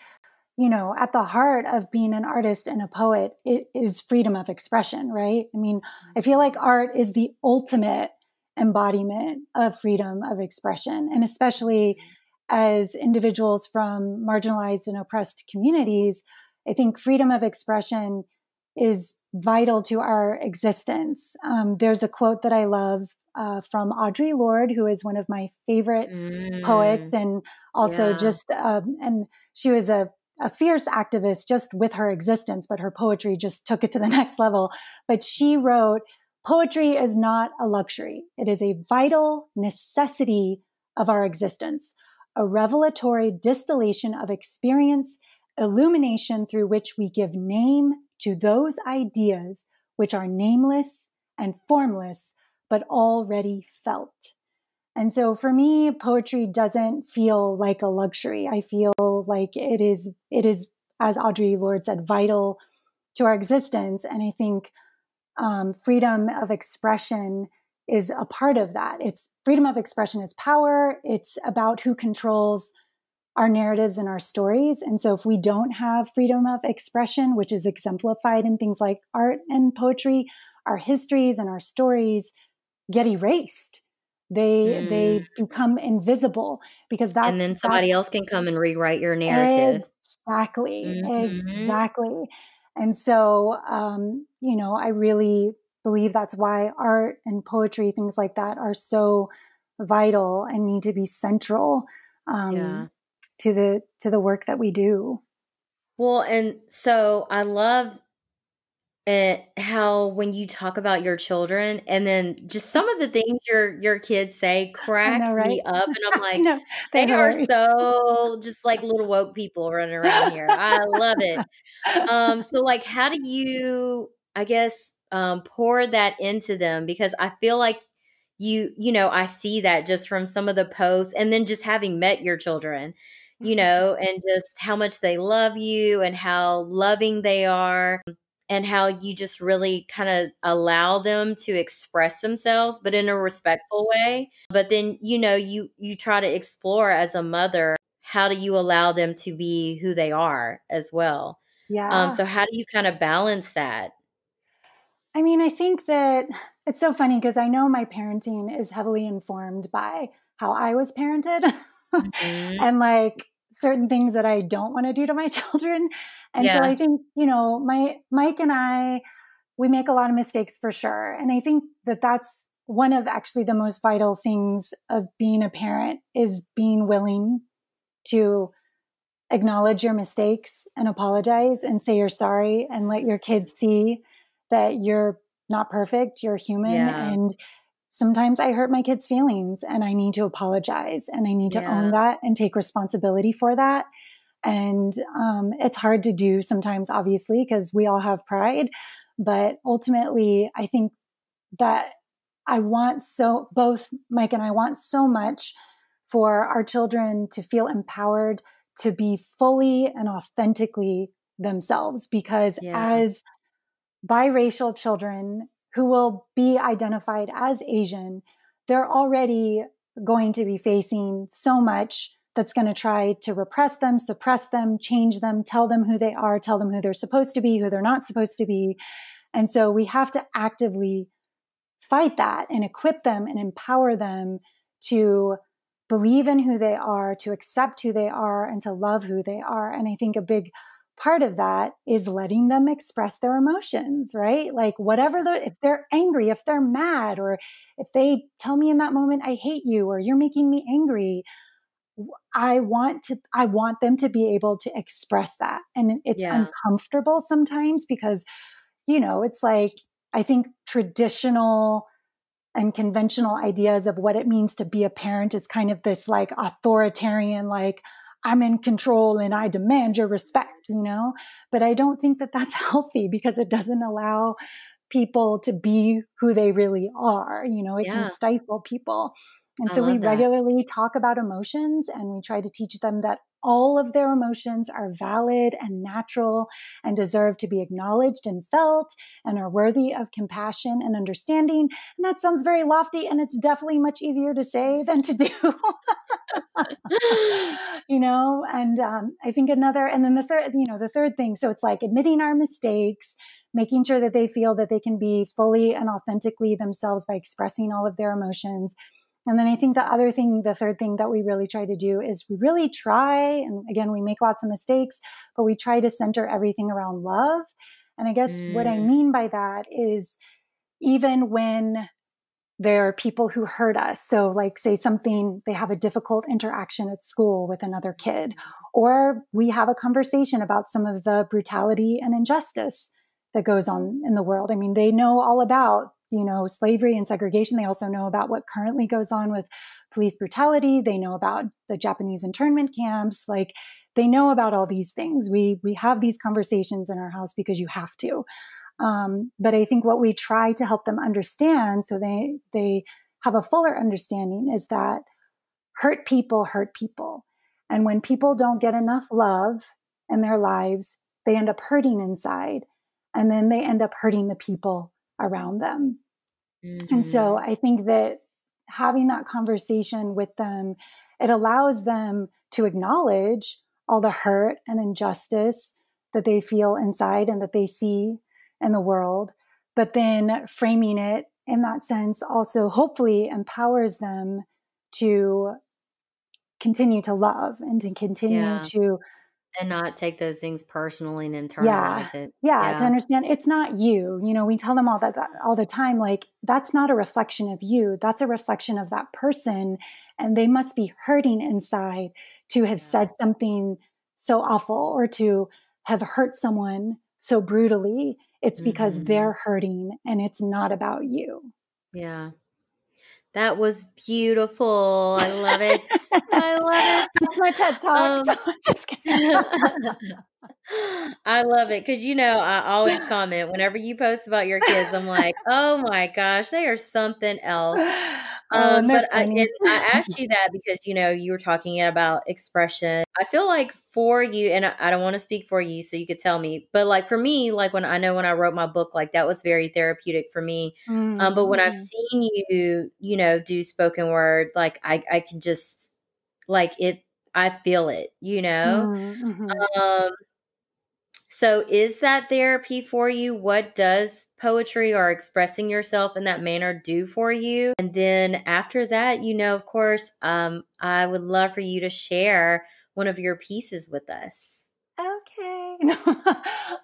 you know, at the heart of being an artist and a poet, it is freedom of expression, right? I mean, I feel like art is the ultimate embodiment of freedom of expression. And especially as individuals from marginalized and oppressed communities, I think freedom of expression is vital to our existence. Um, there's a quote that I love uh, from Audre Lorde, who is one of my favorite mm. poets, and also yeah. just um, and she was a, a fierce activist just with her existence, but her poetry just took it to the next level. But she wrote, "Poetry is not a luxury; it is a vital necessity of our existence, a revelatory distillation of experience, illumination through which we give name to those ideas which are nameless and formless, but already felt." And so for me, poetry doesn't feel like a luxury. I feel like it is, it is, as Audre Lorde said, vital to our existence. And I think um, freedom of expression is a part of that. It's freedom of expression is power. It's about who controls our narratives and our stories. And so if we don't have freedom of expression, which is exemplified in things like art and poetry, our histories and our stories get erased. They mm. they become invisible because that's... And then somebody that, else can come and rewrite your narrative. Exactly. Mm-hmm. Exactly. And so, um, you know, I really believe that's why art and poetry, things like that, are so vital and need to be central. Um, yeah. to the, to the work that we do. Well, and so I love it, how, when you talk about your children and then just some of the things your, your kids say crack know, right? me up. And I'm like, know, they, they are so just like little woke people running around here. I love it. Um, so like, how do you, I guess, um, pour that into them? Because I feel like you, you know, I see that just from some of the posts and then just having met your children, you know, and just how much they love you and how loving they are and how you just really kind of allow them to express themselves, but in a respectful way. But then, you know, you, you try to explore as a mother, how do you allow them to be who they are as well? Yeah. Um, so how do you kind of balance that? I mean, I think that it's so funny because I know my parenting is heavily informed by how I was parented mm-hmm. and like certain things that I don't want to do to my children. And yeah. so I think, you know, my Mike and I, we make a lot of mistakes for sure. And I think that that's one of actually the most vital things of being a parent is being willing to acknowledge your mistakes and apologize and say you're sorry and let your kids see that you're not perfect, you're human. Yeah. And sometimes I hurt my kids' feelings and I need to apologize and I need yeah. to own that and take responsibility for that. And um, it's hard to do sometimes, obviously, because we all have pride. But ultimately, I think that I want so, both Mike and I want so much for our children to feel empowered to be fully and authentically themselves because yeah. as biracial children who will be identified as Asian, they're already going to be facing so much that's going to try to repress them, suppress them, change them, tell them who they are, tell them who they're supposed to be, who they're not supposed to be. And so we have to actively fight that and equip them and empower them to believe in who they are, to accept who they are, and to love who they are. And I think a big part of that is letting them express their emotions, right? Like whatever, the, if they're angry, if they're mad, or if they tell me in that moment, I hate you, or you're making me angry, I want to, I want them to be able to express that. And it's yeah. uncomfortable sometimes because, you know, it's like, I think traditional and conventional ideas of what it means to be a parent is kind of this like authoritarian, like, I'm in control and I demand your respect, you know, but I don't think that that's healthy because it doesn't allow people to be who they really are. You know, it yeah. can stifle people. And I so we that. regularly talk about emotions, and we try to teach them that all of their emotions are valid and natural and deserve to be acknowledged and felt and are worthy of compassion and understanding. And that sounds very lofty, and it's definitely much easier to say than to do, you know? And um, I think another, and then the third, you know, the third thing. So it's like admitting our mistakes, making sure that they feel that they can be fully and authentically themselves by expressing all of their emotions. And then I think the other thing, the third thing that we really try to do is we really try, and again, we make lots of mistakes, but we try to center everything around love. And I guess mm. what I mean by that is even when there are people who hurt us, so like say something, they have a difficult interaction at school with another kid, or we have a conversation about some of the brutality and injustice that goes on in the world. I mean, they know all about you know, slavery and segregation. They also know about what currently goes on with police brutality. They know about the Japanese internment camps. Like they know about all these things. We, we have these conversations in our house because you have to. Um, but I think what we try to help them understand, so they, they have a fuller understanding, is that hurt people hurt people. And when people don't get enough love in their lives, they end up hurting inside, and then they end up hurting the people around them. Mm-hmm. And so I think that having that conversation with them, it allows them to acknowledge all the hurt and injustice that they feel inside and that they see in the world. But then framing it in that sense also hopefully empowers them to continue to love and to continue yeah. to And not take those things personally and internalize yeah. it. Yeah, yeah, to understand it's not you. You know, we tell them all that, that all the time, like, that's not a reflection of you. That's a reflection of that person. And they must be hurting inside to have yeah. said something so awful or to have hurt someone so brutally. It's because mm-hmm. they're hurting, and it's not about you. Yeah. That was beautiful. I love it. I love it. That's my TED Talk. Um, so just kidding. I love it. Because, you know, I always comment whenever you post about your kids, I'm like, oh my gosh, they are something else. Um, oh, but I, and I asked you that because, you know, you were talking about expression. I feel like for you, and I, I don't want to speak for you, so you could tell me, but like for me, like when I know when I wrote my book, like that was very therapeutic for me. Mm-hmm. Um, but when I've seen you, you know, do spoken word, like I, I can just like it, I feel it, you know? Mm-hmm. Um, so is that therapy for you? What does poetry or expressing yourself in that manner do for you? And then after that, you know, of course, um, I would love for you to share one of your pieces with us. Okay.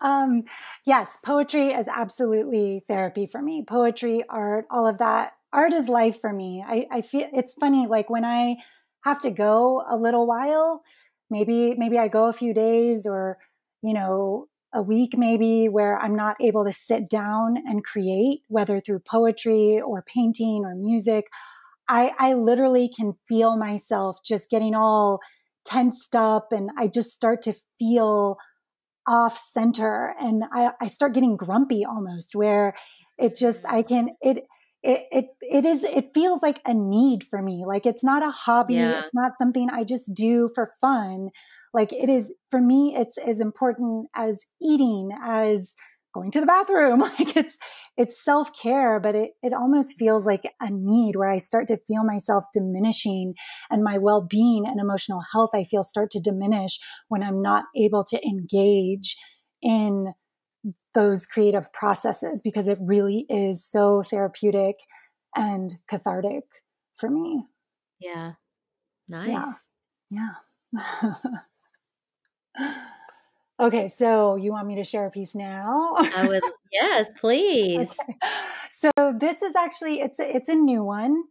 um, yes, poetry is absolutely therapy for me. Poetry, art, all of that. Art is life for me. I, I feel it's funny, like when I have to go a little while, maybe maybe I go a few days or you know, a week maybe where I'm not able to sit down and create, whether through poetry or painting or music, I, I literally can feel myself just getting all tensed up, and I just start to feel off center, and I, I start getting grumpy almost, where it just, I can, it, it, it, it is, it feels like a need for me. Like it's not a hobby. Yeah. It's not something I just do for fun. Like it is, for me, it's as important as eating, as going to the bathroom. Like it's, it's self-care, but it, it almost feels like a need where I start to feel myself diminishing, and my well-being and emotional health, I feel, start to diminish when I'm not able to engage in those creative processes, because it really is so therapeutic and cathartic for me. Yeah. Nice. Yeah. Yeah. Okay, so you want me to share a piece now? I would, yes, please. Okay. So this is actually, it's a, it's a new one.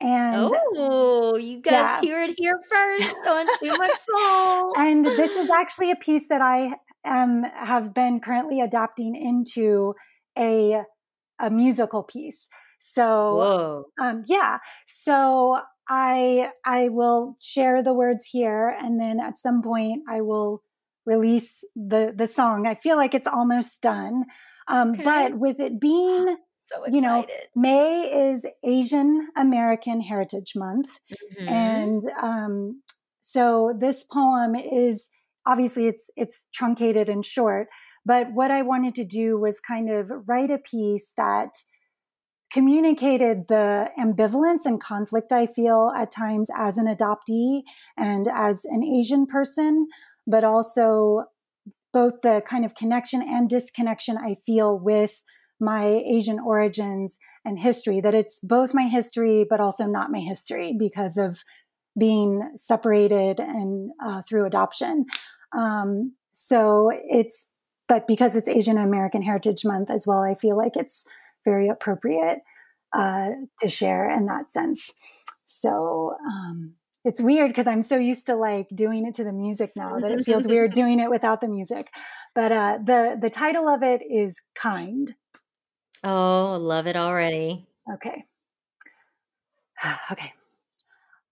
And oh, you guys yeah. hear it here first on Too Much Soul. And this is actually a piece that I um, have been currently adapting into a a musical piece. So um, yeah, so I I will share the words here, and then at some point I will release the the song. I feel like it's almost done, um, okay. but with it being so excited. You know, May is Asian American Heritage Month, mm-hmm. and um, so this poem is obviously it's it's truncated and short. But what I wanted to do was kind of write a piece that communicated the ambivalence and conflict I feel at times as an adoptee and as an Asian person, but also both the kind of connection and disconnection I feel with my Asian origins and history, that it's both my history, but also not my history because of being separated and uh, through adoption. Um, so it's, but because it's Asian American Heritage Month as well, I feel like it's very appropriate uh, to share in that sense. So, um, it's weird because I'm so used to like doing it to the music now that it feels weird doing it without the music. But uh, the the title of it is Kind. Oh, love it already. Okay. Okay.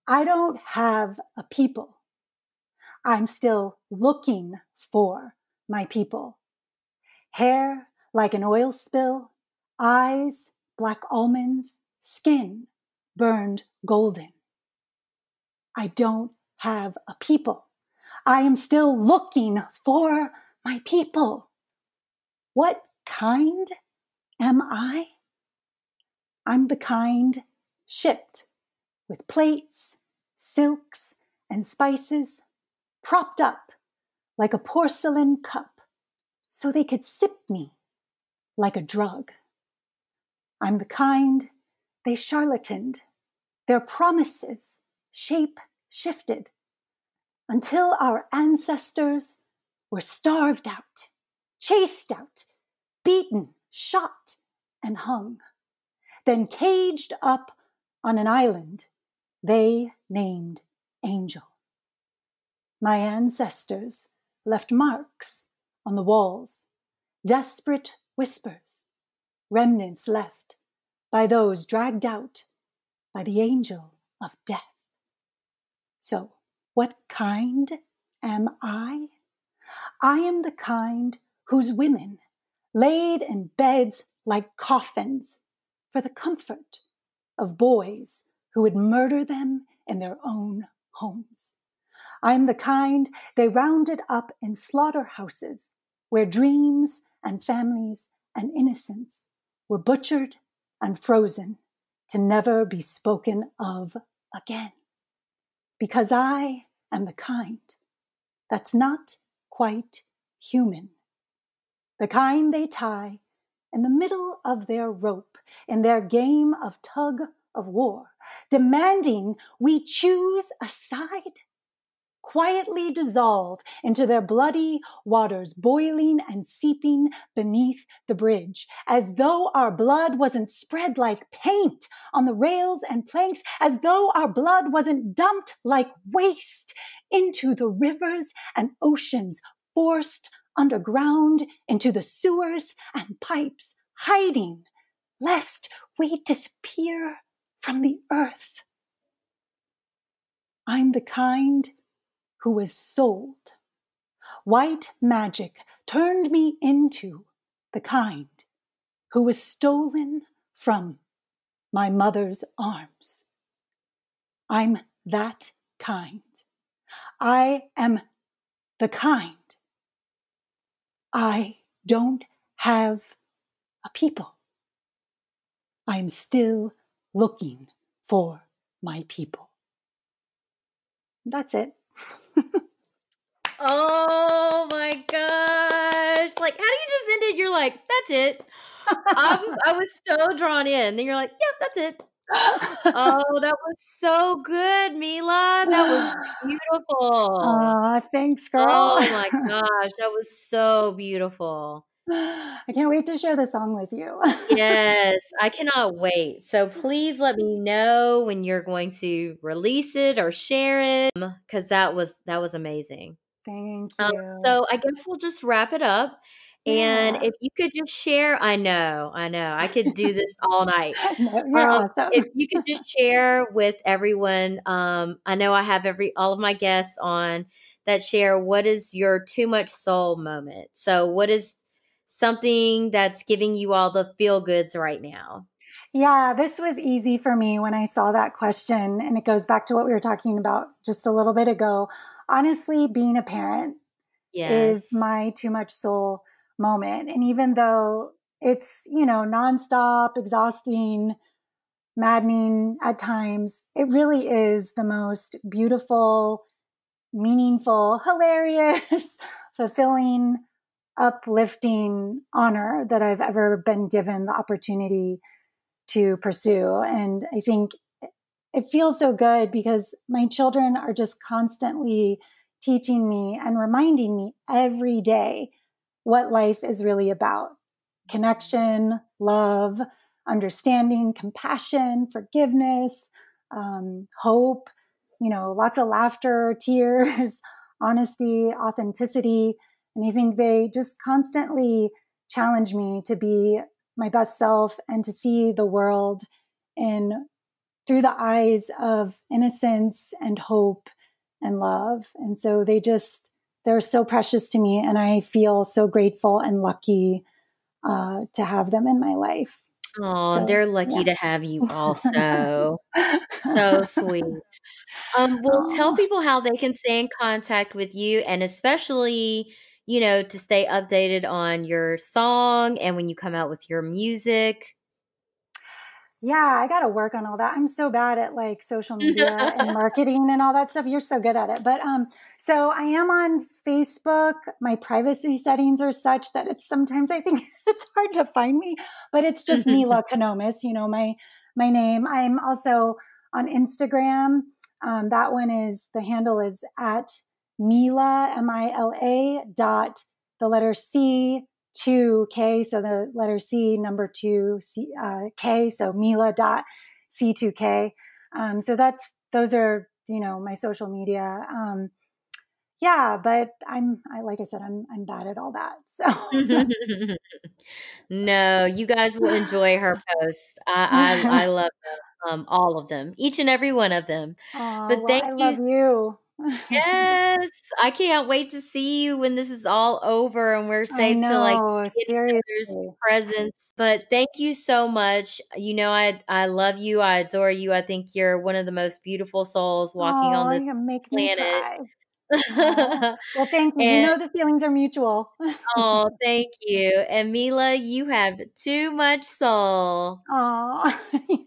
I don't have a people. I'm still looking for my people. Hair like an oil spill, eyes black almonds, skin burned golden. I don't have a people. I am still looking for my people. What kind am I? I'm the kind shipped with plates, silks, and spices, propped up like a porcelain cup so they could sip me like a drug. I'm the kind they charlataned their promises, shape shifted until our ancestors were starved out, chased out, beaten, shot, and hung. Then caged up on an island they named Angel. My ancestors left marks on the walls, desperate whispers, remnants left by those dragged out by the angel of death. So, what kind am I? I am the kind whose women laid in beds like coffins for the comfort of boys who would murder them in their own homes. I am the kind they rounded up in slaughterhouses where dreams and families and innocence were butchered and frozen to never be spoken of again. Because I am the kind that's not quite human. The kind they tie in the middle of their rope in their game of tug of war, demanding we choose a side, quietly dissolve into their bloody waters boiling and seeping beneath the bridge, as though our blood wasn't spread like paint on the rails and planks, as though our blood wasn't dumped like waste into the rivers and oceans, forced underground into the sewers and pipes, hiding lest we disappear from the earth. I'm the kind who was sold. White magic turned me into the kind who was stolen from my mother's arms. I'm that kind. I am the kind. I don't have a people. I'm still looking for my people. That's it. Oh my gosh. Like, how do you just end it? You're like, that's it. I'm, I was so drawn in. Then you're like, yeah, that's it. Oh, that was so good, Mila. That was beautiful. Oh, thanks, girl. Oh my gosh, that was so beautiful. I can't wait to share the song with you. Yes, I cannot wait. So please let me know when you're going to release it or share it, because that was that was amazing. Thank you. Um, so I guess we'll just wrap it up. And yeah. if you could just share, I know, I know, I could do this all night. No, um, awesome. If you could just share with everyone, um, I know I have every all of my guests on that share, what is your Too Much Soul moment? So what is something that's giving you all the feel goods right now? Yeah, this was easy for me when I saw that question. And it goes back to what we were talking about just a little bit ago. Honestly, being a parent yes. is my Too Much Soul moment. And even though it's, you know, nonstop, exhausting, maddening at times, it really is the most beautiful, meaningful, hilarious, fulfilling, uplifting honor that I've ever been given the opportunity to pursue. And I think it feels so good because my children are just constantly teaching me and reminding me every day what life is really about. Connection, love, understanding, compassion, forgiveness, um, hope, you know, lots of laughter, tears, honesty, authenticity. And I think they just constantly challenge me to be my best self and to see the world in through the eyes of innocence and hope and love. And so they just they're so precious to me, and I feel so grateful and lucky uh, to have them in my life. Oh, so, they're lucky yeah. to have you also. So sweet. Um, well, Aww. Tell people how they can stay in contact with you, and especially, you know, to stay updated on your song and when you come out with your music. Yeah, I got to work on all that. I'm so bad at like social media and marketing and all that stuff. You're so good at it. But um, so I am on Facebook. My privacy settings are such that it's sometimes I think it's hard to find me, but it's just Mila Konomos, you know, my, my name. I'm also on Instagram. Um, that one is, the handle is at Mila, M I L A dot the letter C. two K. So the letter C number two C uh, K. So Mila dot C two K. Um, so that's, those are, you know, my social media. Um, yeah, but I'm, I, like I said, I'm, I'm bad at all that. So no, you guys will enjoy her posts. I, I, I love them. Um, all of them, each and every one of them. Aww, but thank well, I you. Love you. Yes, I can't wait to see you when this is all over and we're safe know, to like get each other's presence. But thank you so much. You know, I I love you. I adore you. I think you're one of the most beautiful souls walking oh, on this make planet. Well, thank you. And, you know the feelings are mutual. Oh, thank you. And Mila, you have too much soul. Oh. You